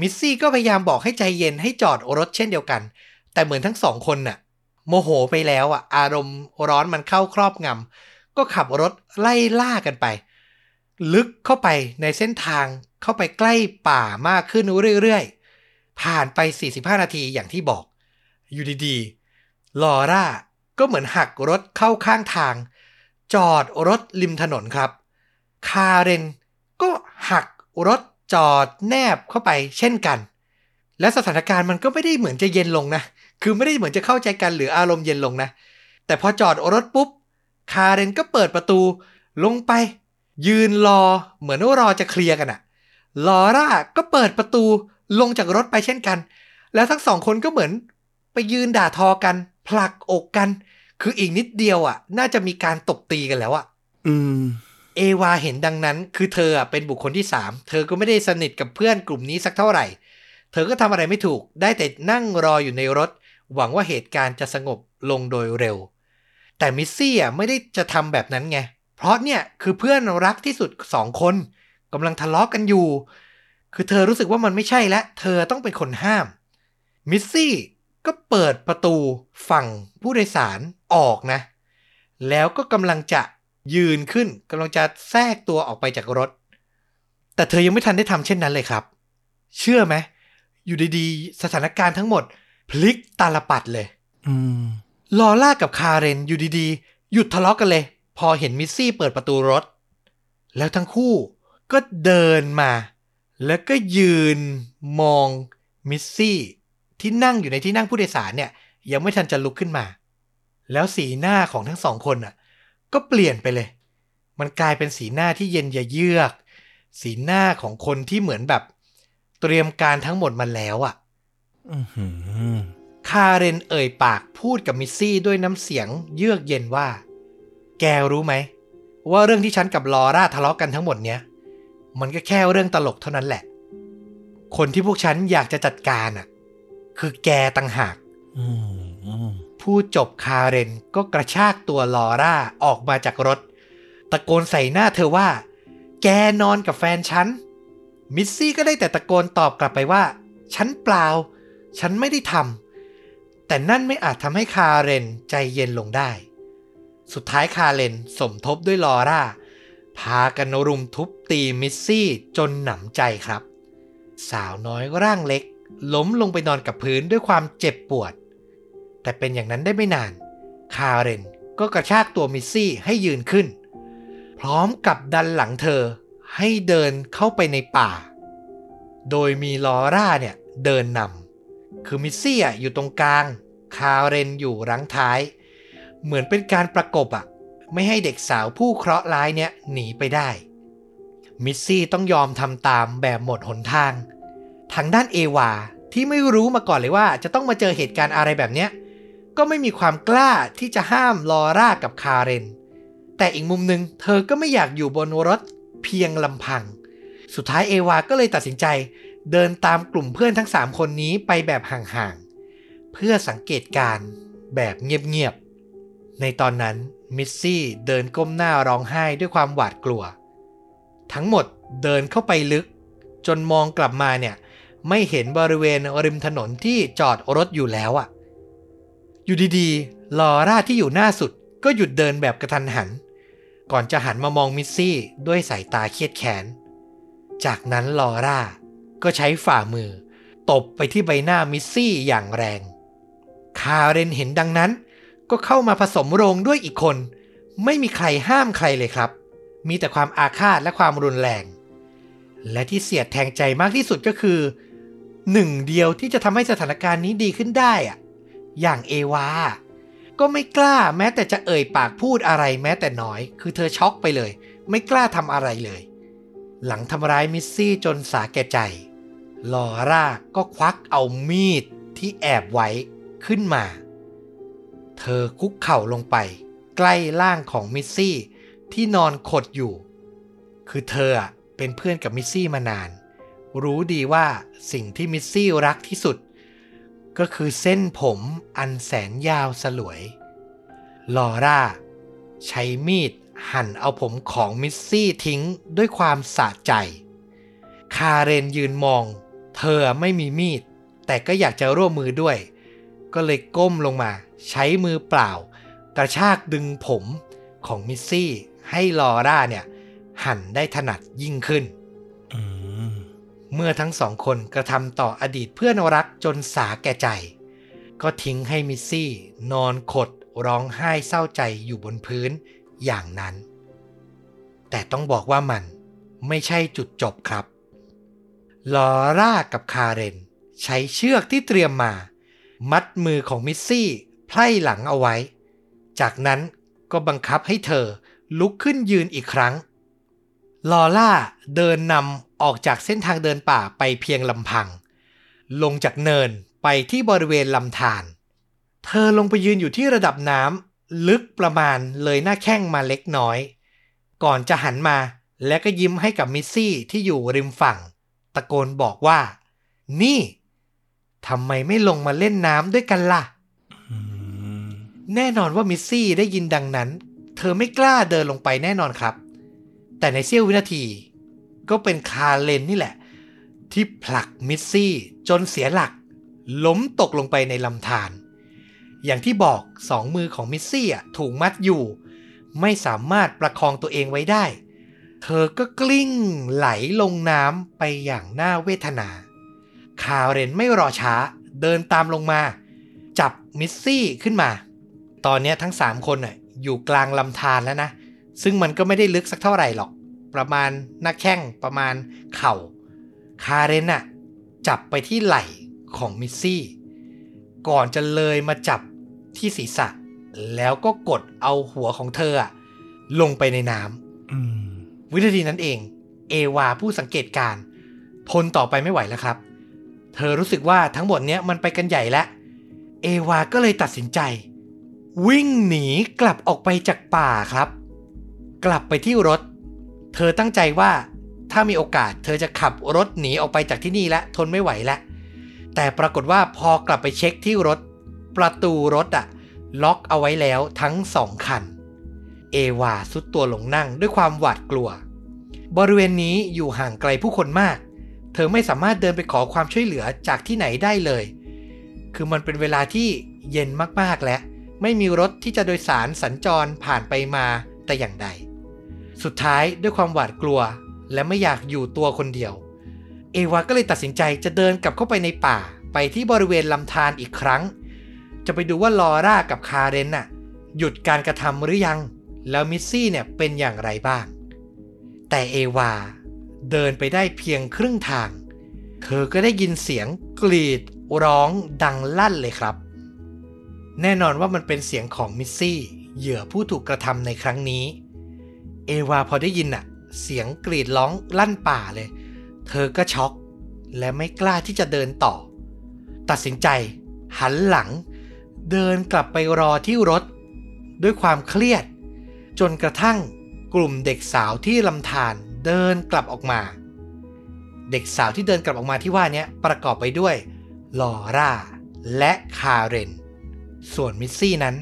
มิสซี่ก็พยายามบอกให้ใจเย็นให้จอดรถเช่นเดียวกันแต่เหมือนทั้งสองคนน่ะโมโหไปแล้วอ่ะอารมณ์ร้อนมันเข้าครอบงำก็ขับรถไล่ล่ากันไปลึกเข้าไปในเส้นทางเข้าไปใกล้ป่ามากขึ้นเรื่อยๆผ่านไป45นาทีอย่างที่บอกอยู่ดีๆลอร่าก็เหมือนหักรถเข้าข้างทางจอดรถริมถนนครับคาเรนก็หักรถจอดแนบเข้าไปเช่นกันและสถานการณ์มันก็ไม่ได้เหมือนจะเย็นลงนะคือไม่ได้เหมือนจะเข้าใจกันหรืออารมณ์เย็นลงนะแต่พอจอดรถปุ๊บคาเรนก็เปิดประตู ลงไปยืนรอเหมือนว่ารอจะเคลียร์กันอะลอร่าก็เปิดประตูลงจากรถไปเช่นกันแล้วทั้งสองคนก็เหมือนไปยืนด่าทอกันผลักอกกันคืออีกนิดเดียวอะน่าจะมีการตบตีกันแล้วอะเอวาเห็นดังนั้นคือเธอเป็นบุคคลที่3เธอก็ไม่ได้สนิทกับเพื่อนกลุ่มนี้สักเท่าไหร่เธอก็ทำอะไรไม่ถูกได้แต่นั่งรออยู่ในรถหวังว่าเหตุการณ์จะสงบลงโดยเร็วแต่มิสซี่ไม่ได้จะทำแบบนั้นไงเพราะเนี่ยคือเพื่อนรักที่สุด2คนกำลังทะเลาะกันอยู่คือเธอรู้สึกว่ามันไม่ใช่และเธอต้องเป็นคนห้ามมิสซี่ก็เปิดประตูฝั่งผู้โดยสารออกนะแล้วก็กำลังจะยืนขึ้นกำลังจะแทรกตัวออกไปจากรถแต่เธอยังไม่ทันได้ทำเช่นนั้นเลยครับเชื่อไหมอยู่ดีๆสถานการณ์ทั้งหมดพลิกตาลปัดเลยลอร่ากับคาเรนอยู่ดีๆหยุดทะเลาะกันเลยพอเห็นมิสซี่เปิดประตูรถแล้วทั้งคู่ก็เดินมาแล้วก็ยืนมองมิสซี่ที่นั่งอยู่ในที่นั่งผู้โดยสารเนี่ยยังไม่ทันจะลุกขึ้นมาแล้วสีหน้าของทั้งสองคนน่ะก็เปลี่ยนไปเลยมันกลายเป็นสีหน้าที่เย็นเยือกสีหน้าของคนที่เหมือนแบบเตรียมการทั้งหมดมาแล้วอ่ะคาเรนเอ่ยปากพูดกับมิสซี่ด้วยน้ำเสียงเยือกเย็นว่าแกรู้ไหมว่าเรื่องที่ฉันกับลอร่าทะเลาะกันทั้งหมดเนี้ยมันก็แค่เรื่องตลกเท่านั้นแหละคนที่พวกฉันอยากจะจัดการอ่ะคือแกต่างหากผู้จบคาเรนก็กระชากตัวลอร่าออกมาจากรถตะโกนใส่หน้าเธอว่าแกนอนกับแฟนฉันมิสซี่ก็ได้แต่ตะโกนตอบกลับไปว่าฉันเปล่าฉันไม่ได้ทำแต่นั่นไม่อาจทำให้คาเรนใจเย็นลงได้สุดท้ายคาเรนสมทบด้วยลอร่าพากันรุมทุบตีมิสซี่จนหนำใจครับสาวน้อยร่างเล็กล้มลงไปนอนกับพื้นด้วยความเจ็บปวดแต่เป็นอย่างนั้นได้ไม่นานคาเรนก็กระชากตัวมิสซี่ให้ยืนขึ้นพร้อมกับดันหลังเธอให้เดินเข้าไปในป่าโดยมีลอร่าเนี่ยเดินนำคือมิสซี่อยู่ตรงกลางคาเรนอยู่หลังท้ายเหมือนเป็นการประกบไม่ให้เด็กสาวผู้เคราะห์ร้ายเนี่ยหนีไปได้มิสซี่ต้องยอมทำตามแบบหมดหนทางทางด้านเอวาที่ไม่รู้มาก่อนเลยว่าจะต้องมาเจอเหตุการณ์อะไรแบบเนี้ยก็ไม่มีความกล้าที่จะห้ามลอร่ากับคาเรนแต่อีกมุมนึงเธอก็ไม่อยากอยู่บนรถเพียงลำพังสุดท้ายเอวาก็เลยตัดสินใจเดินตามกลุ่มเพื่อนทั้ง3คนนี้ไปแบบห่างๆเพื่อสังเกตการณ์แบบเงียบๆในตอนนั้นมิสซี่เดินก้มหน้าร้องไห้ด้วยความหวาดกลัวทั้งหมดเดินเข้าไปลึกจนมองกลับมาเนี่ยไม่เห็นบริเวณริมถนนที่จอดรถอยู่แล้วอยู่ดีๆลอร่าที่อยู่หน้าสุดก็หยุดเดินแบบกระทันหันก่อนจะหันมามองมิสซี่ด้วยสายตาเครียดแค้นจากนั้นลอร่าก็ใช้ฝ่ามือตบไปที่ใบหน้ามิสซี่อย่างแรงคาเรนเห็นดังนั้นก็เข้ามาผสมโรงด้วยอีกคนไม่มีใครห้ามใครเลยครับมีแต่ความอาฆาตและความรุนแรงและที่เสียดแทงใจมากที่สุดก็คือหนึ่งเดียวที่จะทำให้สถานการณ์นี้ดีขึ้นได้อย่างเอวาก็ไม่กล้าแม้แต่จะเอ่ยปากพูดอะไรแม้แต่น้อยคือเธอช็อกไปเลยไม่กล้าทำอะไรเลยหลังทำร้ายมิสซี่จนสาแก่ใจลอร่าก็ควักเอามีดที่แอบไว้ขึ้นมาเธอคุกเข่าลงไปใกล้ร่างของมิสซี่ที่นอนขดอยู่คือเธอเป็นเพื่อนกับมิสซี่มานานรู้ดีว่าสิ่งที่มิสซี่รักที่สุดก็คือเส้นผมอันแสนยาวสลวยลอร่าใช้มีดหั่นเอาผมของมิสซี่ทิ้งด้วยความสะใจคาเรนยืนมองเธอไม่มีมีดแต่ก็อยากจะร่วมมือด้วยก็เลยก้มลงมาใช้มือเปล่ากระชากดึงผมของมิสซี่ให้ลอร่าเนี่ยหั่นได้ถนัดยิ่งขึ้นเมื่อทั้งสองคนกระทำต่ออดีตเพื่อนรักจนสาแก่ใจก็ทิ้งให้มิสซี่นอนขดร้องไห้เศร้าใจอยู่บนพื้นอย่างนั้นแต่ต้องบอกว่ามันไม่ใช่จุดจบครับลอร่ากับคาเรนใช้เชือกที่เตรียมมามัดมือของมิสซี่ไพล่หลังเอาไว้จากนั้นก็บังคับให้เธอ ลุกขึ้นยืนอีกครั้งลอล่าเดินนำออกจากเส้นทางเดินป่าไปเพียงลำพังลงจากเนินไปที่บริเวณลำธารเธอลงไปยืนอยู่ที่ระดับน้ำลึกประมาณเลยหน้าแข้งมาเล็กน้อยก่อนจะหันมาและก็ยิ้มให้กับมิสซี่ที่อยู่ริมฝั่งตะโกนบอกว่านี่ทำไมไม่ลงมาเล่นน้ำด้วยกันล่ะ แน่นอนว่ามิสซี่ได้ยินดังนั้นเธอไม่กล้าเดินลงไปแน่นอนครับแต่ในเสี้ยววินาทีก็เป็นคาเลนนี่แหละที่ผลักมิสซี่จนเสียหลักล้มตกลงไปในลำธารอย่างที่บอกสองมือของมิสซี่ถูกมัดอยู่ไม่สามารถประคองตัวเองไว้ได้เธอก็กลิ้งไหลลงน้ำไปอย่างน่าเวทนาคาเรนไม่รอช้าเดินตามลงมาจับมิสซี่ขึ้นมาตอนนี้ทั้ง3คนอยู่กลางลำธารแล้วนะซึ่งมันก็ไม่ได้ลึกสักเท่าไหร่หรอกประมาณหน้าแข้งประมาณเข่าคาเรนจับไปที่ไหล่ของมิสซี่ก่อนจะเลยมาจับที่ศีรษะแล้วก็กดเอาหัวของเธอลงไปในน้ำวินาทีนั้นเองเอวาผู้สังเกตการทนต่อไปไม่ไหวแล้วครับเธอรู้สึกว่าทั้งหมดนี้มันไปกันใหญ่แล้วเอวาก็เลยตัดสินใจวิ่งหนีกลับออกไปจากป่าครับกลับไปที่รถเธอตั้งใจว่าถ้ามีโอกาสเธอจะขับรถหนีออกไปจากที่นี่แล้วทนไม่ไหวแล้วแต่ปรากฏว่าพอกลับไปเช็คที่รถประตูรถล็อกเอาไว้แล้วทั้ง2คันเอวาซุดตัวลงนั่งด้วยความหวาดกลัวบริเวณนี้อยู่ห่างไกลผู้คนมากเธอไม่สามารถเดินไปขอความช่วยเหลือจากที่ไหนได้เลยคือมันเป็นเวลาที่เย็นมากๆและไม่มีรถที่จะโดยสารสัญจรผ่านไปมาแต่อย่างใดสุดท้ายด้วยความหวาดกลัวและไม่อยากอยู่ตัวคนเดียวเอวาก็เลยตัดสินใจจะเดินกลับเข้าไปในป่าไปที่บริเวณลำธารอีกครั้งจะไปดูว่าลอร่ากับคาเรนหยุดการกระทำหรือยังแล้วมิสซี่เป็นอย่างไรบ้างแต่เอวาเดินไปได้เพียงครึ่งทางเธอก็ได้ยินเสียงกรีดร้องดังลั่นเลยครับแน่นอนว่ามันเป็นเสียงของมิสซี่เหยื่อผู้ถูกกระทำในครั้งนี้เอวาพอได้ยินเสียงกรีดร้องลั่นป่าเลยเธอก็ช็อกและไม่กล้าที่จะเดินต่อตัดสินใจหันหลังเดินกลับไปรอที่รถด้วยความเครียดจนกระทั่งกลุ่มเด็กสาวที่ลำธารเดินกลับออกมาเด็กสาวที่เดินกลับออกมาที่ว่านี้ประกอบไปด้วยลอร่าและคาเรนส่วนมิสซี่นั้น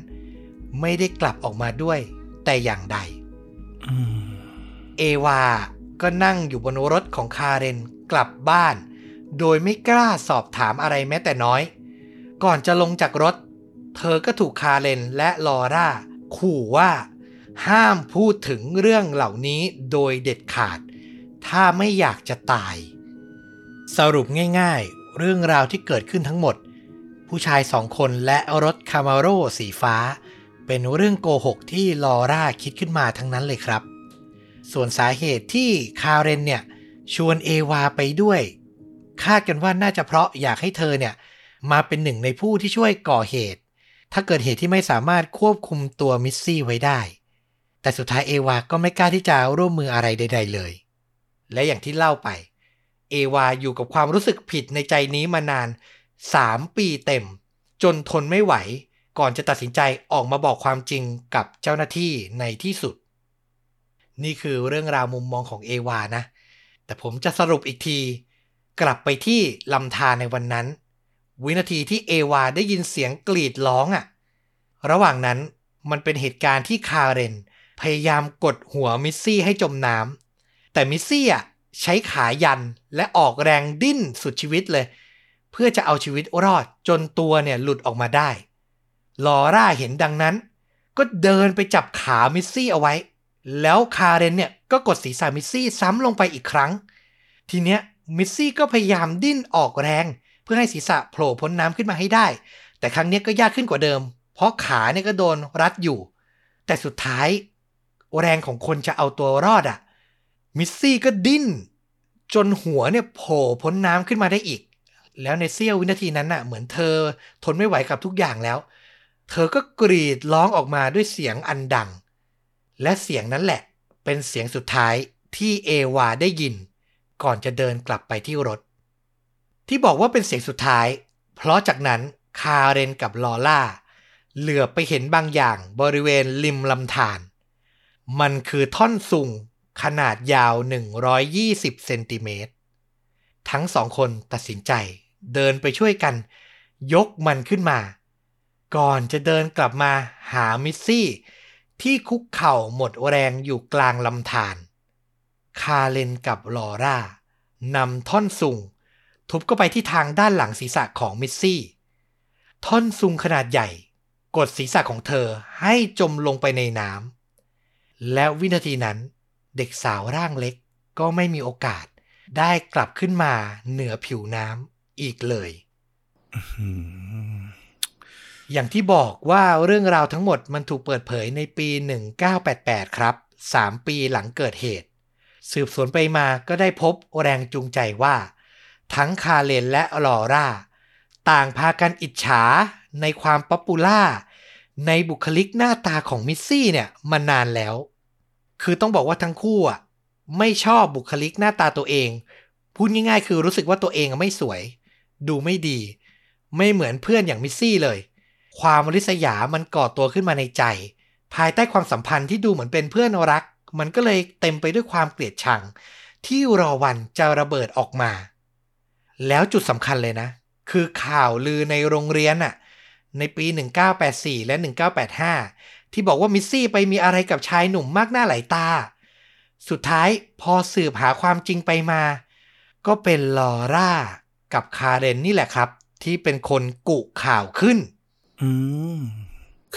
ไม่ได้กลับออกมาด้วยแต่อย่างใดเอวาก็นั่งอยู่บนรถของคาเรนกลับบ้านโดยไม่กล้าสอบถามอะไรแม้แต่น้อยก่อนจะลงจากรถเธอก็ถูกคาเรนและลอร่าขู่ว่าห้ามพูดถึงเรื่องเหล่านี้โดยเด็ดขาดถ้าไม่อยากจะตายสรุปง่ายๆเรื่องราวที่เกิดขึ้นทั้งหมดผู้ชาย2คนและรถคามาโร่สีฟ้าเป็นเรื่องโกหกที่ลอร่าคิดขึ้นมาทั้งนั้นเลยครับส่วนสาเหตุที่คาเรนชวนเอวาไปด้วยคาดกันว่าน่าจะเพราะอยากให้เธอมาเป็นหนึ่งในผู้ที่ช่วยก่อเหตุถ้าเกิดเหตุที่ไม่สามารถควบคุมตัวมิสซี่ไว้ได้แต่สุดท้ายเอวาก็ไม่กล้าที่จะร่วมมืออะไรใดๆเลยและอย่างที่เล่าไปเอวาอยู่กับความรู้สึกผิดในใจนี้มานาน3 ปีเต็มจนทนไม่ไหวก่อนจะตัดสินใจออกมาบอกความจริงกับเจ้าหน้าที่ในที่สุดนี่คือเรื่องราวมุมมองของเอวานะแต่ผมจะสรุปอีกทีกลับไปที่ลำธารในวันนั้นวินาทีที่เอวาได้ยินเสียงกรีดร้องระหว่างนั้นมันเป็นเหตุการณ์ที่คาเรนพยายามกดหัวมิสซี่ให้จมน้ำแต่มิสซี่ใช้ขายันและออกแรงดิ้นสุดชีวิตเลยเพื่อจะเอาชีวิตรอดจนตัวหลุดออกมาได้ลอร่าเห็นดังนั้นก็เดินไปจับขามิสซี่เอาไว้แล้วคาเรนก็กดศีรษะมิสซี่ซ้ำลงไปอีกครั้งทีเนี้ยมิสซี่ก็พยายามดิ้นออกแรงเพื่อให้ศีรษะโผล่พ้นน้ำขึ้นมาให้ได้แต่ครั้งนี้ก็ยากขึ้นกว่าเดิมเพราะขาก็โดนรัดอยู่แต่สุดท้ายแรงของคนจะเอาตัวรอดมิสซี่ก็ดิ้นจนหัวโผล่พ้นน้ำขึ้นมาได้อีกแล้วในเสี้ยววินาทีนั้นเหมือนเธอทนไม่ไหวกับทุกอย่างแล้วเธอก็กรีดร้องออกมาด้วยเสียงอันดัง และเสียงนั้นแหละเป็นเสียงสุดท้ายที่เอวาได้ยินก่อนจะเดินกลับไปที่รถที่บอกว่าเป็นเสียงสุดท้ายเพราะจากนั้นคาเรนกับลอล่าเหลือไปเห็นบางอย่างบริเวณริมลำธารมันคือท่อนซุงขนาดยาว120เซนติเมตรทั้งสองคนตัดสินใจเดินไปช่วยกันยกมันขึ้นมาก่อนจะเดินกลับมาหามิสซี่ที่คุกเข่าหมดแรงอยู่กลางลำธารคาเรนกับลอร่านำท่อนซุงทุบเข้าไปที่ทางด้านหลังศีรษะของมิสซี่ท่อนซุงขนาดใหญ่กดศีรษะของเธอให้จมลงไปในน้ำและวินาทีนั้นเด็กสาวร่างเล็กก็ไม่มีโอกาสได้กลับขึ้นมาเหนือผิวน้ำอีกเลย อย่างที่บอกว่าเรื่องราวทั้งหมดมันถูกเปิดเผยในปี 1988 ครับ 3 ปีหลังเกิดเหตุสืบสวนไปมาก็ได้พบแรงจูงใจว่าทั้งคาเรนและลอร่าต่างพากันอิจฉาในความป๊อปปูล่าในบุคลิกหน้าตาของมิสซี่เนี่ยมานานแล้วคือต้องบอกว่าทั้งคู่อ่ะไม่ชอบบุคลิกหน้าตาตัวเองพูดง่ายๆคือรู้สึกว่าตัวเองไม่สวยดูไม่ดีไม่เหมือนเพื่อนอย่างมิสซี่เลยความริษยามันก่อตัวขึ้นมาในใจภายใต้ความสัมพันธ์ที่ดูเหมือนเป็นเพื่อนรักมันก็เลยเต็มไปด้วยความเกลียดชังที่รอวันจะระเบิดออกมาแล้วจุดสำคัญเลยนะคือข่าวลือในโรงเรียนน่ะในปี1984และ1985ที่บอกว่ามิสซี่ไปมีอะไรกับชายหนุ่มมากหน้าหลายตาสุดท้ายพอสืบหาความจริงไปมาก็เป็นลอร่ากับคาเรนนี่แหละครับที่เป็นคนกุข่าวขึ้น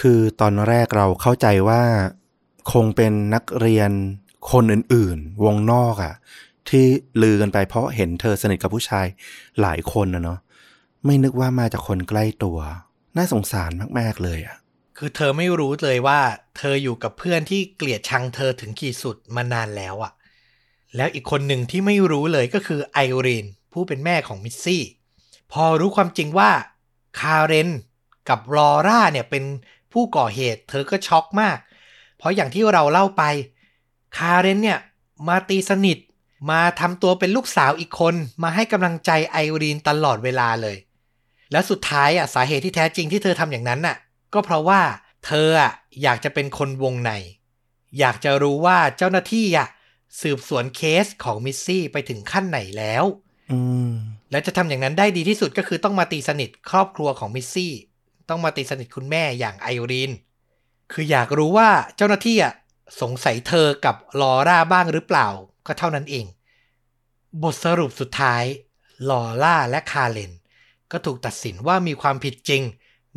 คือตอนแรกเราเข้าใจว่าคงเป็นนักเรียนคนอื่นๆวงนอกอ่ะที่ลือกันไปเพราะเห็นเธอสนิทกับผู้ชายหลายคนนะเนาะไม่นึกว่ามาจากคนใกล้ตัวน่าสงสารมากๆเลยอ่ะคือเธอไม่รู้เลยว่าเธออยู่กับเพื่อนที่เกลียดชังเธอถึงขีดสุดมานานแล้วอ่ะแล้วอีกคนหนึ่งที่ไม่รู้เลยก็คือไอรีนผู้เป็นแม่ของมิสซี่พอรู้ความจริงว่าคาเรนกับลอร่าเนี่ยเป็นผู้ก่อเหตุเธอก็ช็อกมากเพราะอย่างที่เราเล่าไปคาเรนเนี่ยมาตีสนิทมาทำตัวเป็นลูกสาวอีกคนมาให้กำลังใจไอรีนตลอดเวลาเลยแล้วสุดท้ายอ่ะสาเหตุที่แท้จริงที่เธอทำอย่างนั้นน่ะก็เพราะว่าเธออ่ะอยากจะเป็นคนวงในอยากจะรู้ว่าเจ้าหน้าที่อ่ะสืบสวนเคสของมิสซี่ไปถึงขั้นไหนแล้วแล้วจะทำอย่างนั้นได้ดีที่สุดก็คือต้องมาตีสนิทครอบครัวของมิสซี่ต้องมาตีสนิทคุณแม่อย่างไอรีนคืออยากรู้ว่าเจ้าหน้าที่อ่ะสงสัยเธอกับลอร่าบ้างหรือเปล่าก็เท่านั้นเองบทสรุปสุดท้ายลอร่าและคาเรนก็ถูกตัดสินว่ามีความผิดจริง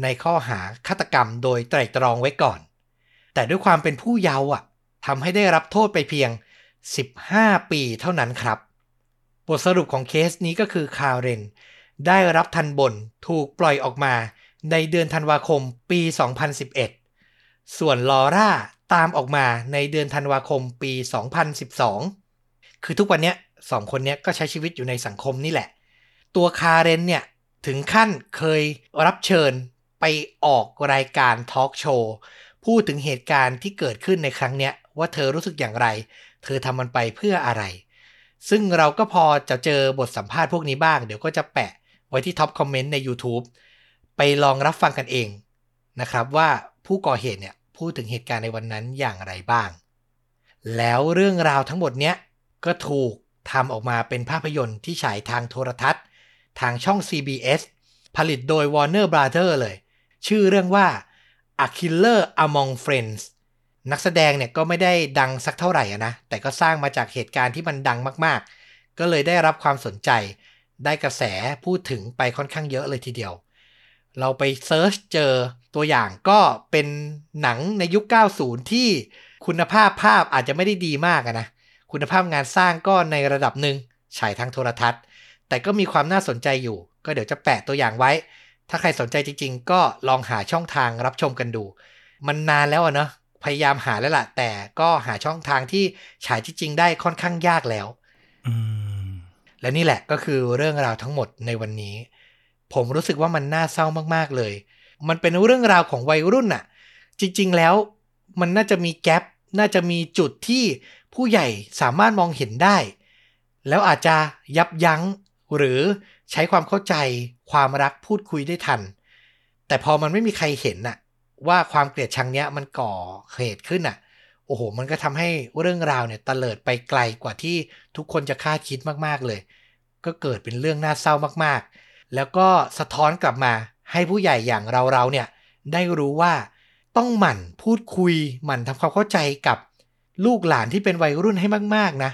ในข้อหาฆาตกรรมโดยไตร่ตรองไว้ก่อนแต่ด้วยความเป็นผู้เยาว์อ่ะทำให้ได้รับโทษไปเพียง15ปีเท่านั้นครับบทสรุปของเคสนี้ก็คือคาเรนได้รับทันบนถูกปล่อยออกมาในเดือนธันวาคมปี2011ส่วนลอร่าตามออกมาในเดือนธันวาคมปี2012คือทุกวันนี้สองคนนี้ก็ใช้ชีวิตอยู่ในสังคมนี่แหละตัวคาเรนเนี่ยถึงขั้นเคยรับเชิญไปออกรายการทอล์กโชว์พูดถึงเหตุการณ์ที่เกิดขึ้นในครั้งเนี้ยว่าเธอรู้สึกอย่างไรเธอทำมันไปเพื่ออะไรซึ่งเราก็พอจะเจอบทสัมภาษณ์พวกนี้บ้างเดี๋ยวก็จะแปะไว้ที่ท็อปคอมเมนต์ใน YouTube ไปลองรับฟังกันเองนะครับว่าผู้ก่อเหตุเนี่ยพูดถึงเหตุการณ์ในวันนั้นอย่างไรบ้างแล้วเรื่องราวทั้งหมดเนี้ยก็ถูกทำออกมาเป็นภาพยนตร์ที่ฉายทางโทรทัศน์ทางช่อง CBS ผลิตโดย Warner Brothers เลยชื่อเรื่องว่า A Killer Among Friends นักแสดงเนี่ยก็ไม่ได้ดังสักเท่าไหร่นะแต่ก็สร้างมาจากเหตุการณ์ที่มันดังมากๆก็เลยได้รับความสนใจได้กระแสพูดถึงไปค่อนข้างเยอะเลยทีเดียวเราไปเซิร์ชเจอตัวอย่างก็เป็นหนังในยุค 90 ที่คุณภาพภาพอาจจะไม่ได้ดีมากนะคุณภาพงานสร้างก็ในระดับหนึ่งฉายทางโทรทัศน์แต่ก็มีความน่าสนใจอยู่ก็เดี๋ยวจะแปะตัวอย่างไว้ถ้าใครสนใจจริงๆก็ลองหาช่องทางรับชมกันดูมันนานแล้วเนอะพยายามหาแล้วล่ะแต่ก็หาช่องทางที่ฉายจริงๆได้ค่อนข้างยากแล้วและนี่แหละก็คือเรื่องราวทั้งหมดในวันนี้ผมรู้สึกว่ามันน่าเศร้ามากๆเลยมันเป็นเรื่องราวของวัยรุ่นน่ะจริงๆแล้วมันน่าจะมีแก๊ป น่าจะมีจุดที่ผู้ใหญ่สามารถมองเห็นได้แล้วอาจจะยับยั้งหรือใช้ความเข้าใจความรักพูดคุยได้ทันแต่พอมันไม่มีใครเห็นน่ะว่าความเกลียดชังเนี้ยมันก่อเหตุขึ้นน่ะโอ้โหมันก็ทำให้เรื่องราวเนี่ยตะเลิดไปไกลกว่าที่ทุกคนจะคาดคิดมากๆเลยก็เกิดเป็นเรื่องน่าเศร้ามากๆแล้วก็สะท้อนกลับมาให้ผู้ใหญ่อย่างเราเนี่ยได้รู้ว่าต้องหมั่นพูดคุยหมั่นทำความเข้าใจกับลูกหลานที่เป็นวัยรุ่นให้มากๆนะ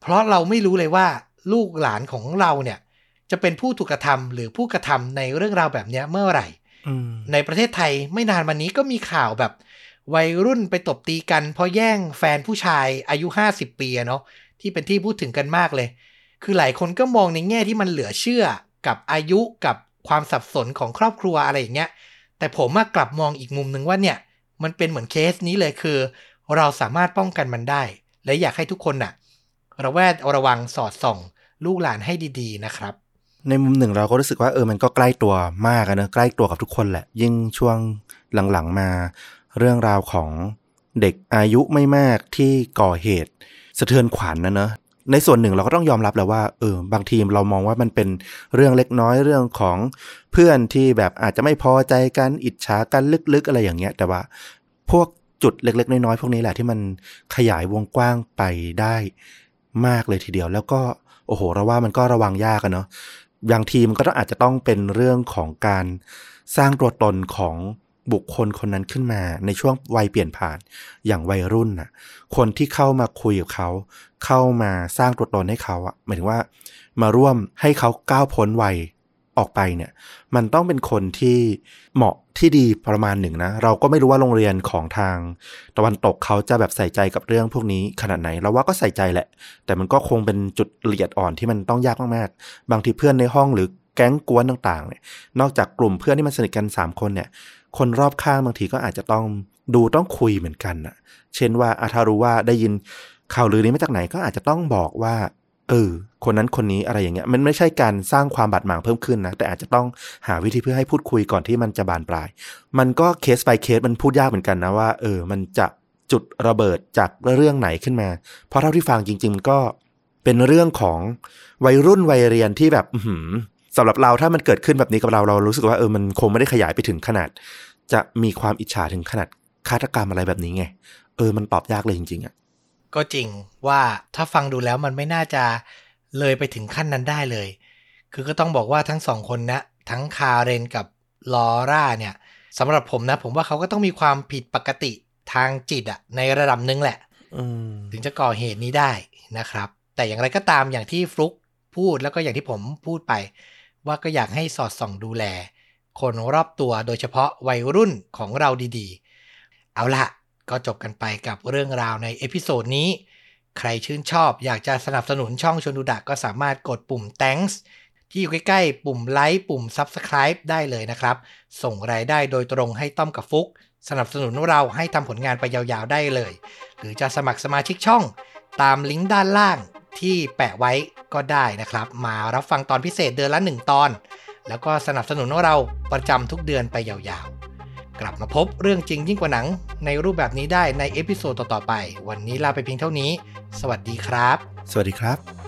เพราะเราไม่รู้เลยว่าลูกหลานของเราเนี่ยจะเป็นผู้ถูกกระทำหรือผู้กระทำในเรื่องราวแบบนี้เมื่อไหร่ในประเทศไทยไม่นานมานี้ก็มีข่าวแบบวัยรุ่นไปตบตีกันเพราะแย่งแฟนผู้ชายอายุ50 ปีเนาะที่เป็นที่พูดถึงกันมากเลยคือหลายคนก็มองในแง่ที่มันเหลือเชื่อกับอายุกับความสับสนของครอบครัวอะไรอย่างเงี้ยแต่ผมกลับมองอีกมุมนึงว่าเนี่ยมันเป็นเหมือนเคสนี้เลยคือเราสามารถป้องกันมันได้และอยากให้ทุกคนน่ะระแวดระวังสอดส่องลูกหลานให้ดีๆนะครับในมุมหนึ่งเราก็รู้สึกว่ามันก็ใกล้ตัวมากนะใกล้ตัวกับทุกคนแหละยิ่งช่วงหลังๆมาเรื่องราวของเด็กอายุไม่มากที่ก่อเหตุสะเทือนขวัญนะเนอะในส่วนหนึ่งเราก็ต้องยอมรับแล้วว่าบางทีเรามองว่ามันเป็นเรื่องเล็กน้อยเรื่องของเพื่อนที่แบบอาจจะไม่พอใจกันอิจฉากันลึกๆอะไรอย่างเงี้ยแต่ว่าพวกจุดเล็กๆน้อยๆพวกนี้แหละที่มันขยายวงกว้างไปได้มากเลยทีเดียวแล้วก็โอ้โหเราว่ามันก็ระวังยากอะเนาะบางทีมันก็อาจจะต้องเป็นเรื่องของการสร้างตัวตนของบุคคลคนนั้นขึ้นมาในช่วงวัยเปลี่ยนผ่านอย่างวัยรุ่นน่ะคนที่เข้ามาคุยกับเขาเข้ามาสร้างตัวตนให้เขาหมายถึงว่ามาร่วมให้เขาก้าวพ้นวัยออกไปเนี่ยมันต้องเป็นคนที่เหมาะที่ดีประมาณหนึ่งนะเราก็ไม่รู้ว่าโรงเรียนของทางตะวันตกเขาจะแบบใส่ใจกับเรื่องพวกนี้ขนาดไหนเราว่าก็ใส่ใจแหละแต่มันก็คงเป็นจุดละเอียดอ่อนที่มันต้องยากมากๆบางทีเพื่อนในห้องหรือแก๊งกวนต่างๆเนี่ยนอกจากกลุ่มเพื่อนที่มันสนิทกัน3คนเนี่ยคนรอบข้างบางทีก็อาจจะต้องคุยเหมือนกันนะเช่นว่าถ้ารู้ว่าได้ยินข่าวลือนี้มาจากไหนก็อาจจะต้องบอกว่าคนนั้นคนนี้อะไรอย่างเงี้ยมันไม่ใช่การสร้างความบาดหมางเพิ่มขึ้นนะแต่อาจจะต้องหาวิธีเพื่อให้พูดคุยก่อนที่มันจะบานปลายมันก็เคส by เคสมันพูดยากเหมือนกันนะว่ามันจะจุดระเบิดจากเรื่องไหนขึ้นมาเพราะเท่าที่ฟังจริงๆก็เป็นเรื่องของวัยรุ่นวัยเรียนที่แบบสำหรับเราถ้ามันเกิดขึ้นแบบนี้กับเรารู้สึกว่ามันคงไม่ได้ขยายไปถึงขนาดจะมีความอิจฉาถึงขนาดฆาตกรรมอะไรแบบนี้ไงมันตอบยากเลยจริงๆอ่ะก็จริงว่าถ้าฟังดูแล้วมันไม่น่าจะเลยไปถึงขั้นนั้นได้เลยคือก็ต้องบอกว่าทั้ง2คนนะทั้งคาเรนกับลอร่าเนี่ยสำหรับผมนะผมว่าเขาก็ต้องมีความผิดปกติทางจิตในระดับนึงแหละถึงจะก่อเหตุนี้ได้นะครับแต่อย่างไรก็ตามอย่างที่ฟลุ๊กพูดแล้วก็อย่างที่ผมพูดไปว่าก็อยากให้สอดส่องดูแลคนรอบตัวโดยเฉพาะวัยรุ่นของเราดีๆเอาล่ะก็จบกันไปกับเรื่องราวในเอพิโซดนี้ใครชื่นชอบอยากจะสนับสนุนช่องชวนดูดะก็สามารถกดปุ่ม Thanks ที่อยู่ใกล้ๆปุ่มไลค์ปุ่ม Subscribe ได้เลยนะครับส่งรายได้โดยตรงให้ต้อมกับฟุกสนับสนุนเราให้ทำผลงานไปยาวๆได้เลยหรือจะสมัครสมาชิกช่องตามลิงก์ด้านล่างที่แปะไว้ก็ได้นะครับมารับฟังตอนพิเศษเดือนละ1ตอนแล้วก็สนับสนุนเราประจำทุกเดือนไปยาวๆกลับมาพบเรื่องจริงยิ่งกว่าหนังในรูปแบบนี้ได้ในเอพิโซดต่อๆไปวันนี้ลาไปเพียงเท่านี้สวัสดีครับสวัสดีครับ